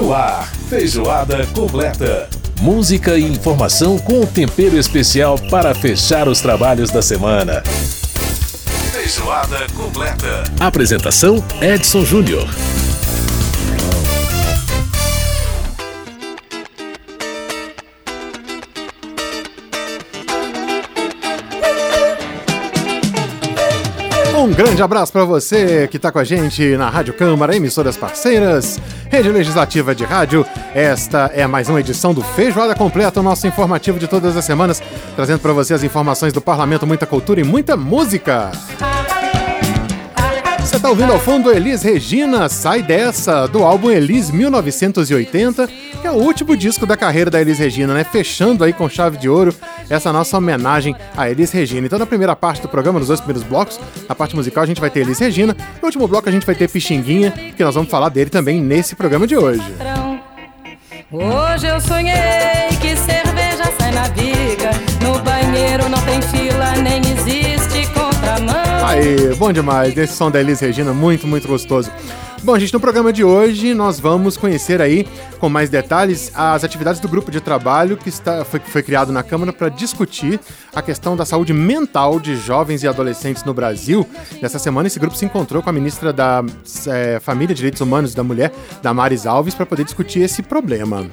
No ar, feijoada completa. Música e informação com tempero especial para fechar os trabalhos da semana. Feijoada completa. Apresentação: Edson Júnior. Um grande abraço para você que está com a gente na Rádio Câmara, emissoras parceiras, rede legislativa de rádio. Esta é mais uma edição do Feijoada Completa, o nosso informativo de todas as semanas, trazendo para você as informações do parlamento, muita cultura e muita música. Você está ouvindo ao fundo Elis Regina, Sai Dessa, do álbum Elis 1980, que é o último disco da carreira da Elis Regina, né? Fechando aí com chave de ouro essa nossa homenagem a Elis Regina. Então, na primeira parte do programa, nos dois primeiros blocos, na parte musical a gente vai ter Elis Regina, no último bloco a gente vai ter Pixinguinha, que nós vamos falar dele também nesse programa de hoje. Hoje eu sonhei que cerveja sai na bica, no banheiro não tem fila, nem existe contramão. Aí, bom demais, esse som da Elis Regina, muito, muito gostoso. Bom, gente, no programa de hoje nós vamos conhecer aí, com mais detalhes, as atividades do grupo de trabalho que foi criado na Câmara para discutir a questão da saúde mental de jovens e adolescentes no Brasil. Nessa semana, esse grupo se encontrou com a ministra da Família, Direitos Humanos e da Mulher, Damares Alves, para poder discutir esse problema.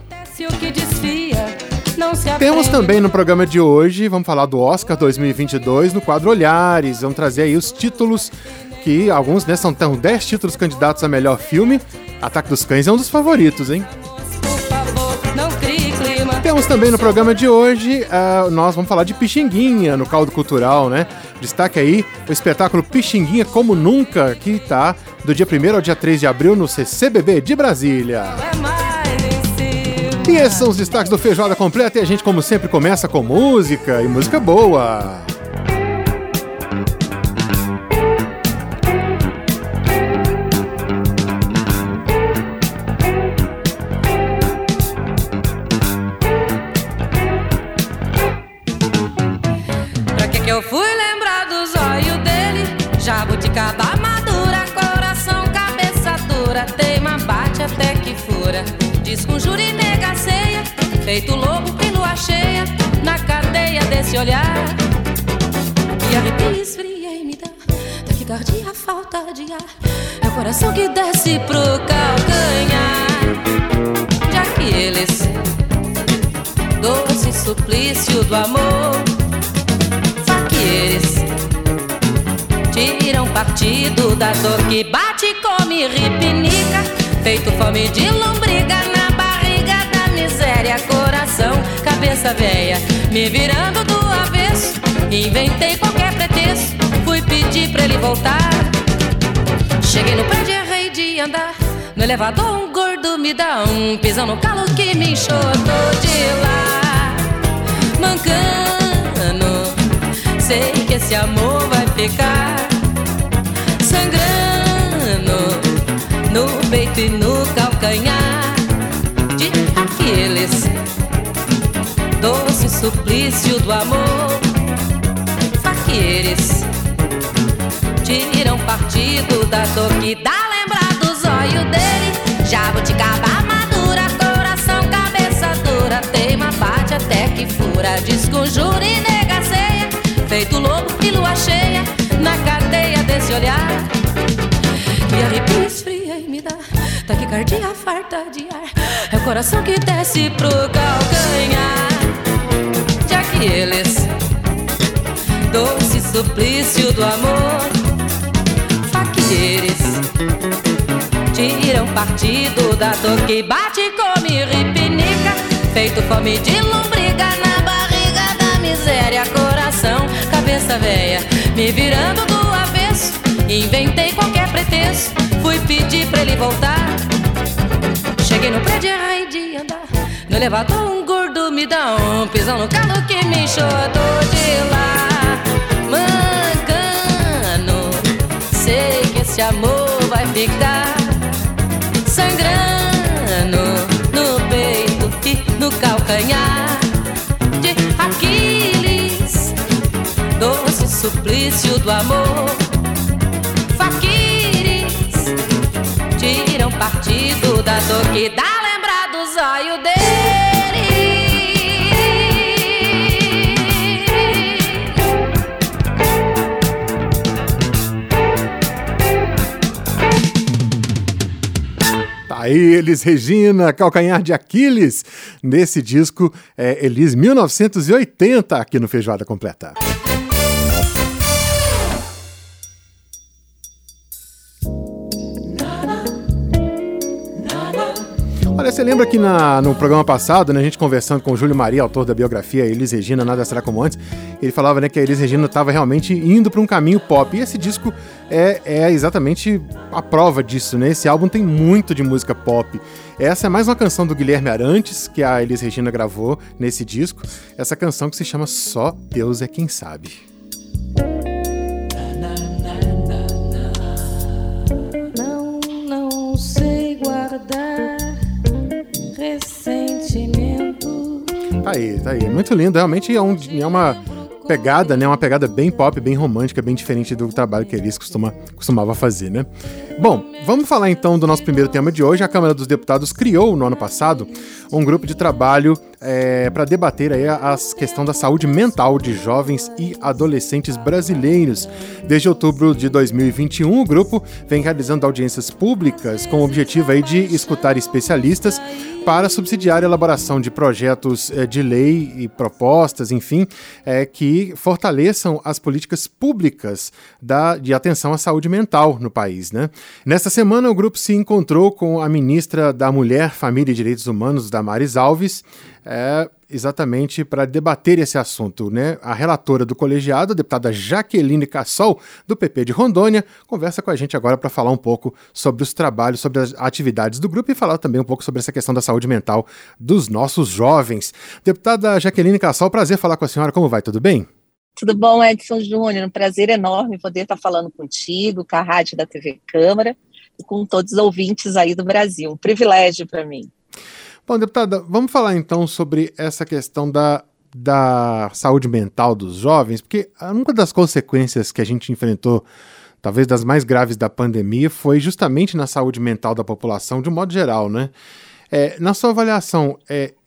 Temos também no programa de hoje, vamos falar do Oscar 2022 no quadro Olhares. Vamos trazer aí os títulos, que alguns, né, são 10 títulos candidatos a melhor filme. Ataque dos Cães é um dos favoritos, hein? Temos também no programa de hoje, nós vamos falar de Pixinguinha no caldo cultural, né? Destaque aí o espetáculo Pixinguinha Como Nunca, que tá do dia 1º ao dia 3 de abril no CCBB de Brasília. E esses são os destaques do Feijoada Completa, e a gente, como sempre, começa com música, e música boa. Pra que eu fui lembrar dos olhos dele? Jabuticaba madura, coração, cabeça dura, teima, bate até que fura. Desconjura e nega a ceia, feito lobo em lua cheia, na cadeia desse olhar. E arrepia, esfria e me dá taquicardia, falta de ar. É o coração que desce pro calcanhar de Aquiles, doce suplício do amor. Só que eles tiram partido da dor que bate, come e ripinica, feito fome de lombriga. Miséria, coração, cabeça velha, me virando do avesso, inventei qualquer pretexto, fui pedir pra ele voltar. Cheguei no prédio, errei de andar, no elevador um gordo me dá um pisão no calo que me enxotou de lá. Mancando, sei que esse amor vai ficar sangrando no peito e no calcanhar. Eles, doce suplício do amor. Faqueires tiram partido da dor que dá, lembrar dos olhos dele. Jabuticaba madura, coração, cabeça dura, teima, bate até que fura, desconjura e nega ceia, feito lobo e lua cheia, na cadeia desse olhar. E arrepia, esfria e me dá taquicardia, farta de ar. É o coração que desce pro calcanhar de Aquiles, doce suplício do amor. Faqueires tiram partido da dor que bate, come e ripinica, feito fome de lombriga, na barriga da miséria, coração, cabeça velha, me virando do avesso, inventei qualquer pretexto, fui pedir pra ele voltar. Cheguei no prédio, errei de andar, no elevador um gordo me dá um pisão no calo que me enxotou de lá. Mancando, sei que esse amor vai ficar sangrando no peito e no calcanhar de Aquiles, doce suplício do amor. Faquires tiram partido da dor que dá, lembra saio dele. Tá aí, Elis Regina, Calcanhar de Aquiles, nesse disco Elis 1980, aqui no Feijoada Completa. Olha, você lembra que no programa passado, né, a gente conversando com o Júlio Maria, autor da biografia Elis Regina, Nada Será Como Antes, ele falava, né, que a Elis Regina estava realmente indo para um caminho pop, e esse disco é exatamente a prova disso, né? Esse álbum tem muito de música pop. Essa é mais uma canção do Guilherme Arantes, que a Elis Regina gravou nesse disco, essa canção que se chama Só Deus é Quem Sabe. Não sei guardar ressentimento. Tá aí. Muito lindo, realmente é uma pegada, né? Uma pegada bem pop, bem romântica, bem diferente do trabalho que eles costumava fazer, né? Bom, vamos falar então do nosso primeiro tema de hoje. A Câmara dos Deputados criou, no ano passado, um grupo de trabalho para debater aí a questão da saúde mental de jovens e adolescentes brasileiros. Desde outubro de 2021, o grupo vem realizando audiências públicas com o objetivo aí de escutar especialistas para subsidiar a elaboração de projetos de lei e propostas, enfim, que fortaleçam as políticas públicas de atenção à saúde mental no país, né? Nesta semana, o grupo se encontrou com a ministra da Mulher, Família e Direitos Humanos, Damares Alves, exatamente para debater esse assunto, né? A relatora do colegiado, a deputada Jaqueline Cassol, do PP de Rondônia, conversa com a gente agora para falar um pouco sobre os trabalhos, sobre as atividades do grupo e falar também um pouco sobre essa questão da saúde mental dos nossos jovens. Deputada Jaqueline Cassol, prazer falar com a senhora, como vai? Tudo bem? Tudo bom, Edson Júnior? Um prazer enorme poder estar falando contigo, com a rádio da TV Câmara e com todos os ouvintes aí do Brasil. Um privilégio para mim. Bom, deputada, vamos falar então sobre essa questão da saúde mental dos jovens, porque uma das consequências que a gente enfrentou, talvez das mais graves da pandemia, foi justamente na saúde mental da população, de um modo geral, né? Na sua avaliação,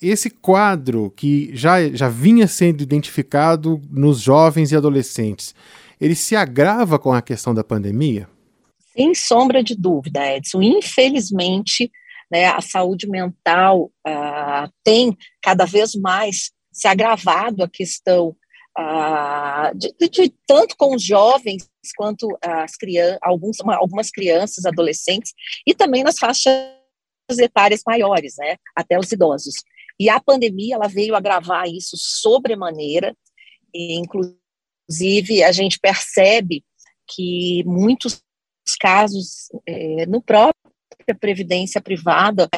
esse quadro que já vinha sendo identificado nos jovens e adolescentes, ele se agrava com a questão da pandemia? Sem sombra de dúvida, Edson. Infelizmente, né, a saúde mental tem cada vez mais se agravado a questão de tanto com os jovens quanto algumas crianças, adolescentes, e também nas faixas etárias maiores, né, até os idosos. E a pandemia ela veio agravar isso sobremaneira, e inclusive a gente percebe que muitos casos no próprio previdência privada,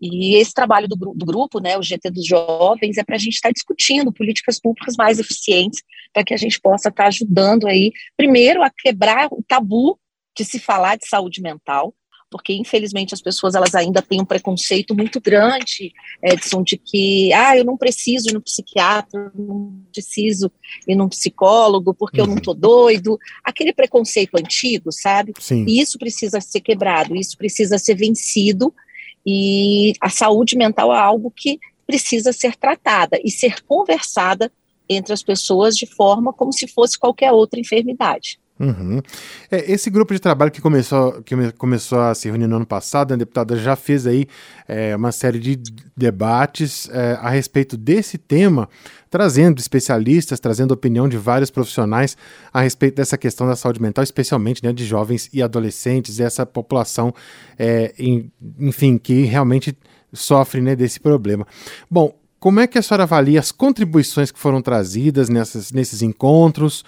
e esse trabalho do grupo, né, o GT dos Jovens, é para a gente estar discutindo políticas públicas mais eficientes para que a gente possa estar ajudando aí, primeiro, a quebrar o tabu de se falar de saúde mental, porque infelizmente as pessoas elas ainda têm um preconceito muito grande, Edson, de que eu não preciso ir no psiquiatra, não preciso ir num psicólogo, porque eu não estou doido, aquele preconceito antigo, sabe? Sim. E isso precisa ser quebrado, isso precisa ser vencido, e a saúde mental é algo que precisa ser tratada e ser conversada entre as pessoas de forma como se fosse qualquer outra enfermidade. Uhum. Esse grupo de trabalho que começou a se reunir no ano passado, a deputada já fez aí uma série de debates a respeito desse tema, trazendo especialistas, trazendo opinião de vários profissionais a respeito dessa questão da saúde mental, especialmente, né, de jovens e adolescentes, essa população, enfim, que realmente sofre, né, desse problema. Bom, como é que a senhora avalia as contribuições que foram trazidas nesses encontros?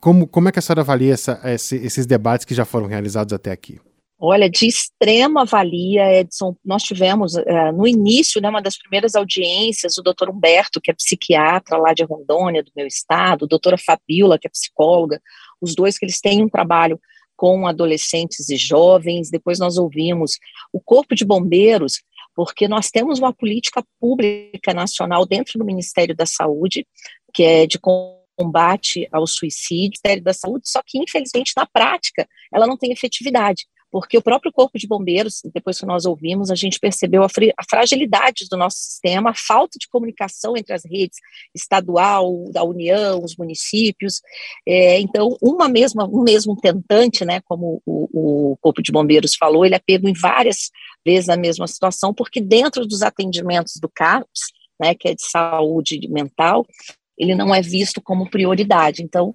Como é que a senhora avalia esses debates que já foram realizados até aqui? Olha, de extrema valia, Edson. Nós tivemos, no início, né, uma das primeiras audiências, o doutor Humberto, que é psiquiatra lá de Rondônia, do meu estado, a doutora Fabíola, que é psicóloga, os dois que eles têm um trabalho com adolescentes e jovens. Depois nós ouvimos o Corpo de Bombeiros, porque nós temos uma política pública nacional dentro do Ministério da Saúde, que é de combate ao suicídio, Ministério da Saúde, só que, infelizmente, na prática, ela não tem efetividade, porque o próprio Corpo de Bombeiros, depois que nós ouvimos, a gente percebeu a fragilidade do nosso sistema, a falta de comunicação entre as redes estadual, da União, os municípios. Então, um mesmo tentante, né, como o Corpo de Bombeiros falou, ele é pego em várias vezes na mesma situação, porque dentro dos atendimentos do CAPS, né, que é de saúde mental, ele não é visto como prioridade. Então,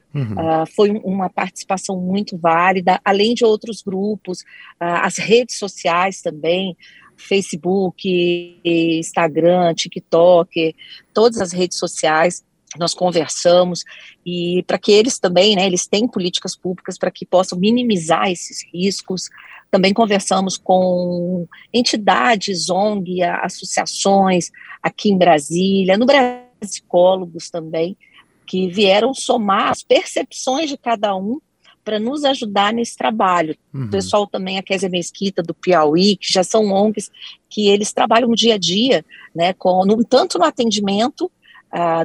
foi uma participação muito válida, além de outros grupos, as redes sociais também, Facebook, Instagram, TikTok, todas as redes sociais, nós conversamos, e para que eles também, né, eles têm políticas públicas para que possam minimizar esses riscos. Também conversamos com entidades, ONG, associações aqui em Brasília, no Brasil, psicólogos também, que vieram somar as percepções de cada um para nos ajudar nesse trabalho. O pessoal também, a Kézia Mesquita do Piauí, que já são ONGs, que eles trabalham no dia a dia, né, tanto no atendimento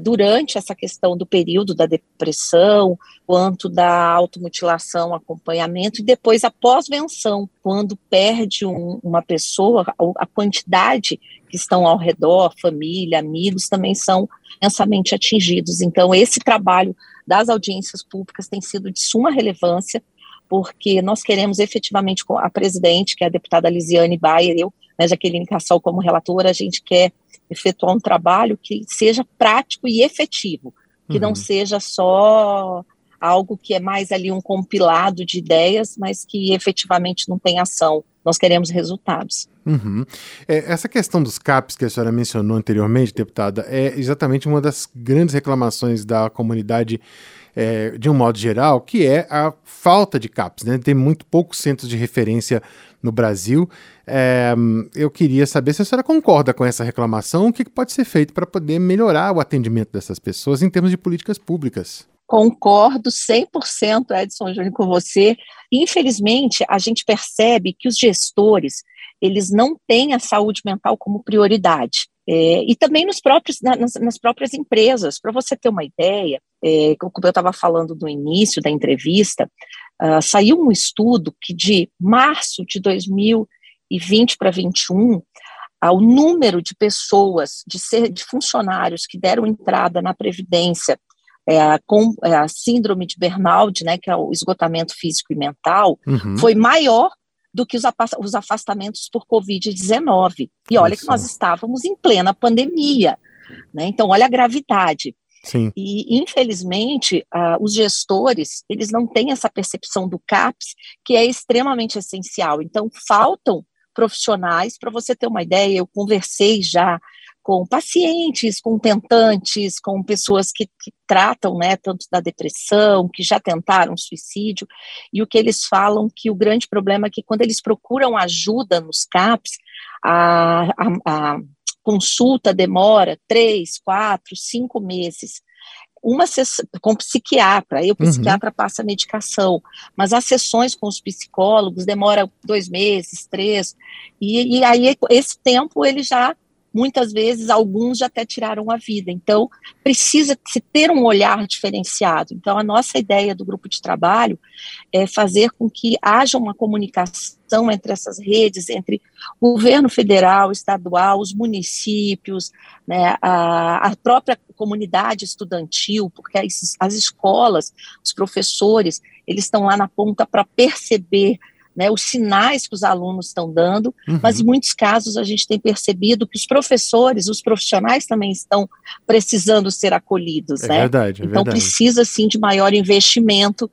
durante essa questão do período da depressão, quanto da automutilação, acompanhamento, e depois a pós-venção, quando perde uma pessoa, a quantidade que estão ao redor, família, amigos, também são imensamente atingidos. Então, esse trabalho das audiências públicas tem sido de suma relevância, porque nós queremos efetivamente, a presidente, que é a deputada Lisiane Baier, eu, né, Jaqueline Cassol, como relatora, a gente quer efetuar um trabalho que seja prático e efetivo, que não seja só algo que é mais ali um compilado de ideias, mas que efetivamente não tem ação. Nós queremos resultados. Essa questão dos CAPS que a senhora mencionou anteriormente, deputada, é exatamente uma das grandes reclamações da comunidade, de um modo geral, que é a falta de CAPS, né? Tem muito poucos centros de referência no Brasil. Eu queria saber se a senhora concorda com essa reclamação, o que pode ser feito para poder melhorar o atendimento dessas pessoas em termos de políticas públicas. Concordo 100%, Edson Júnior, com você. Infelizmente, a gente percebe que os gestores, eles não têm a saúde mental como prioridade. E também nas próprias empresas. Para você ter uma ideia, como eu estava falando no início da entrevista, saiu um estudo que de março de 2020 para 2021, o número de pessoas, de funcionários que deram entrada na Previdência com a síndrome de Burnout, né, que é o esgotamento físico e mental, foi maior do que os afastamentos por Covid-19. E olha que nós estávamos em plena pandemia, né? Então, olha a gravidade. Sim. E, infelizmente, os gestores, eles não têm essa percepção do CAPS, que é extremamente essencial. Então, faltam profissionais. Para você ter uma ideia, eu conversei já com pacientes, com tentantes, com pessoas que tratam, né, tanto da depressão, que já tentaram suicídio, e o que eles falam que o grande problema é que quando eles procuram ajuda nos CAPS, a consulta demora 3, 4, 5 meses, uma sessão com psiquiatra, aí o psiquiatra passa medicação, mas as sessões com os psicólogos demora 2 meses, 3, e aí esse tempo ele já, muitas vezes, alguns já até tiraram a vida. Então, precisa-se ter um olhar diferenciado. Então, a nossa ideia do grupo de trabalho é fazer com que haja uma comunicação entre essas redes, entre o governo federal, estadual, os municípios, né, a própria comunidade estudantil, porque as escolas, os professores, eles estão lá na ponta para perceber, né, os sinais que os alunos estão dando, mas em muitos casos a gente tem percebido que os professores, os profissionais também estão precisando ser acolhidos. Né? Verdade, então verdade. Precisa sim de maior investimento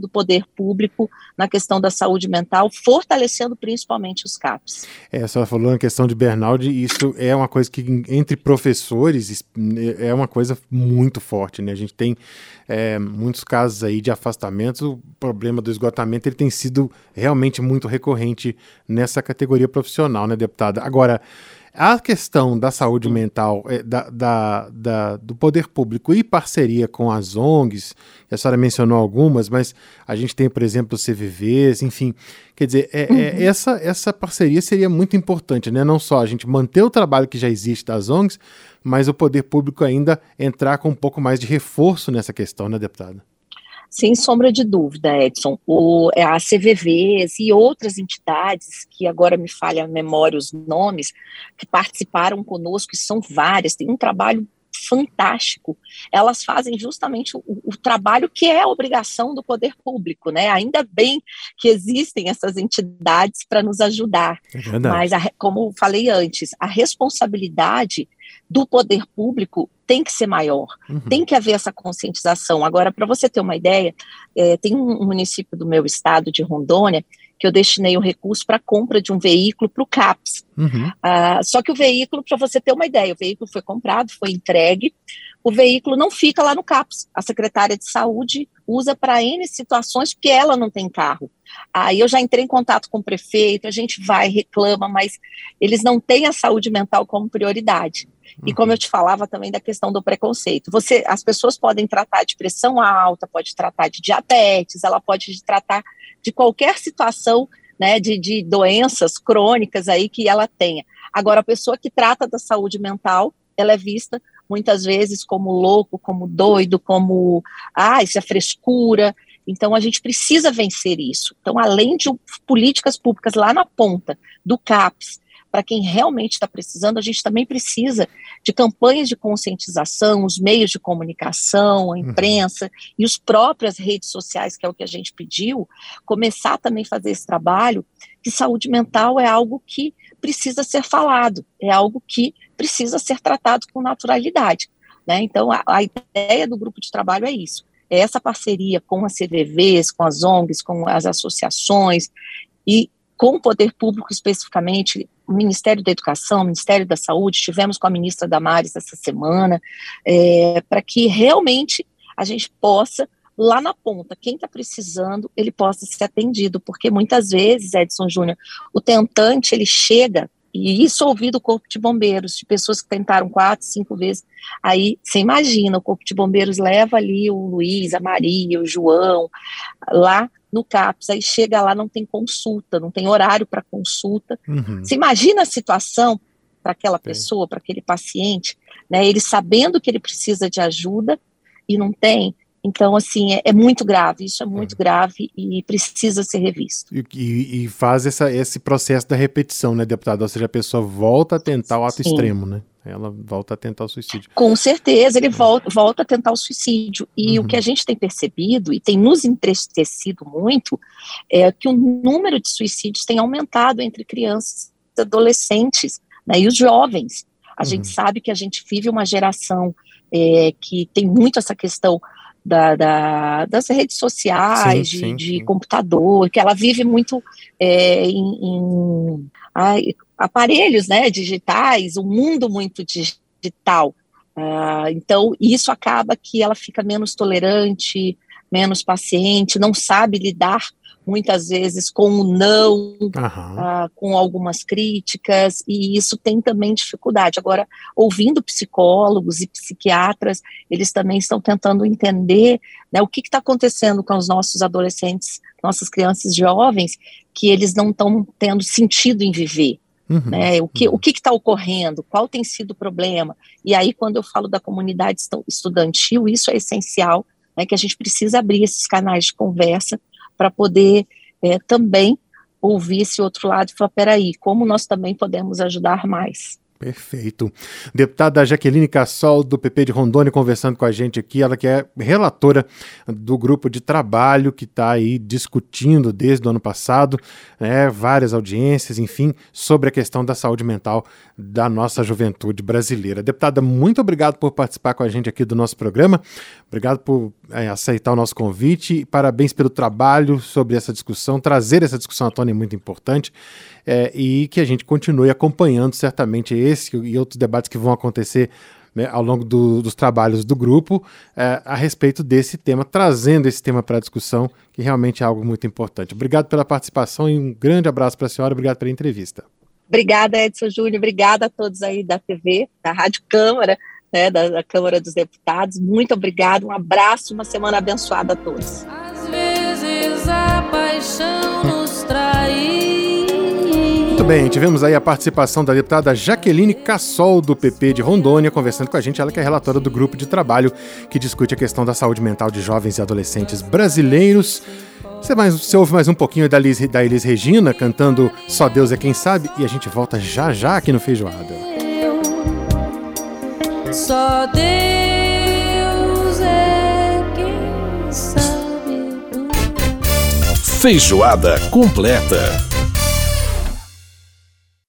do poder público na questão da saúde mental, fortalecendo principalmente os CAPS. A senhora falou na questão de Burnout, e isso é uma coisa que entre professores é uma coisa muito forte, né? A gente tem muitos casos aí de afastamento, o problema do esgotamento ele tem sido realmente muito recorrente nessa categoria profissional, né, deputada? Agora, a questão da saúde mental, do poder público e parceria com as ONGs, a senhora mencionou algumas, mas a gente tem, por exemplo, os CVVs, enfim, quer dizer, essa parceria seria muito importante, né? Não só a gente manter o trabalho que já existe das ONGs, mas o poder público ainda entrar com um pouco mais de reforço nessa questão, né, deputada? Sem sombra de dúvida, Edson, a CVVs e outras entidades, que agora me falha a memória os nomes, que participaram conosco, e são várias, tem um trabalho fantástico, elas fazem justamente o trabalho que é a obrigação do poder público, né? Ainda bem que existem essas entidades para nos ajudar, é, mas como falei antes, a responsabilidade do poder público tem que ser maior, tem que haver essa conscientização. Agora, para você ter uma ideia, tem um município do meu estado, de Rondônia, que eu destinei o recurso para a compra de um veículo para o CAPS. Só que o veículo, para você ter uma ideia, o veículo foi comprado, foi entregue, o veículo não fica lá no CAPS. A secretária de saúde usa para N situações, porque ela não tem carro. Aí eu já entrei em contato com o prefeito, a gente vai, reclama, mas eles não têm a saúde mental como prioridade. E como eu te falava também da questão do preconceito, as pessoas podem tratar de pressão alta, pode tratar de diabetes, ela pode tratar de qualquer situação, né, de doenças crônicas aí que ela tenha. Agora, a pessoa que trata da saúde mental, ela é vista muitas vezes como louco, como doido, como, isso é frescura. Então, a gente precisa vencer isso. Então, além de políticas públicas lá na ponta do CAPS, para quem realmente está precisando, a gente também precisa de campanhas de conscientização, os meios de comunicação, a imprensa e as próprias redes sociais, que é o que a gente pediu, começar também a fazer esse trabalho, que saúde mental é algo que precisa ser falado, é algo que precisa ser tratado com naturalidade, né? Então, a ideia do grupo de trabalho é isso, é essa parceria com as CVVs, com as ONGs, com as associações e com o poder público especificamente, o Ministério da Educação, o Ministério da Saúde, tivemos com a ministra Damares essa semana, para que realmente a gente possa, lá na ponta, quem está precisando, ele possa ser atendido, porque muitas vezes, Edson Júnior, o tentante, ele chega, e isso ouvido o Corpo de Bombeiros, de pessoas que tentaram 4, 5 vezes, aí você imagina, o Corpo de Bombeiros leva ali o Luiz, a Maria, o João, lá no CAPS, aí chega lá, não tem consulta, não tem horário para consulta. Você imagina a situação para aquela pessoa, para aquele paciente, né, ele sabendo que ele precisa de ajuda e não tem. Então, assim, é muito grave, isso é muito grave e precisa ser revisto. E faz esse processo da repetição, né, deputado? Ou seja, a pessoa volta a tentar o ato extremo, né? Ela volta a tentar o suicídio. Com certeza, ele volta a tentar o suicídio. E o que a gente tem percebido, e tem nos entristecido muito, é que o número de suicídios tem aumentado entre crianças, adolescentes, né, e os jovens. A gente sabe que a gente vive uma geração que tem muito essa questão das redes sociais, de computador, que ela vive muito em aparelhos, né, digitais, um mundo muito digital. Então, isso acaba que ela fica menos tolerante, menos paciente, não sabe lidar muitas vezes com o não, com algumas críticas, e isso tem também dificuldade. Agora, ouvindo psicólogos e psiquiatras, eles também estão tentando entender, né, o que está acontecendo com os nossos adolescentes, nossas crianças jovens, que eles não estão tendo sentido em viver. Né, o que está ocorrendo, qual tem sido o problema. E aí, quando eu falo da comunidade estudantil, isso é essencial, né, que a gente precisa abrir esses canais de conversa para poder também ouvir esse outro lado e falar, peraí, como nós também podemos ajudar mais? Perfeito. Deputada Jaqueline Cassol, do PP de Rondônia, conversando com a gente aqui, ela que é relatora do grupo de trabalho que está aí discutindo desde o ano passado, né, várias audiências, enfim, sobre a questão da saúde mental da nossa juventude brasileira. Deputada, muito obrigado por participar com a gente aqui do nosso programa, obrigado por aceitar o nosso convite, parabéns pelo trabalho sobre essa discussão, trazer essa discussão à tona é muito importante, e que a gente continue acompanhando certamente esse e outros debates que vão acontecer, né, ao longo dos trabalhos do grupo, a respeito desse tema, trazendo esse tema para a discussão, que realmente é algo muito importante. Obrigado pela participação e um grande abraço para a senhora, obrigado pela entrevista. Obrigada, Edson Júnior, obrigada a todos aí da TV, da Rádio Câmara, né, da Câmara dos Deputados, muito obrigado, um abraço, uma semana abençoada a todos. Às vezes a paixão nos trai. bem, tivemos aí a participação da deputada Jaqueline Cassol, do PP de Rondônia, conversando com a gente, ela que é relatora do grupo de trabalho que discute a questão da saúde mental de jovens e adolescentes brasileiros. Você ouve mais um pouquinho da Elis Regina cantando Só Deus é Quem Sabe, e a gente volta já já aqui no Feijoada. Só Deus é quem sabe. Feijoada completa.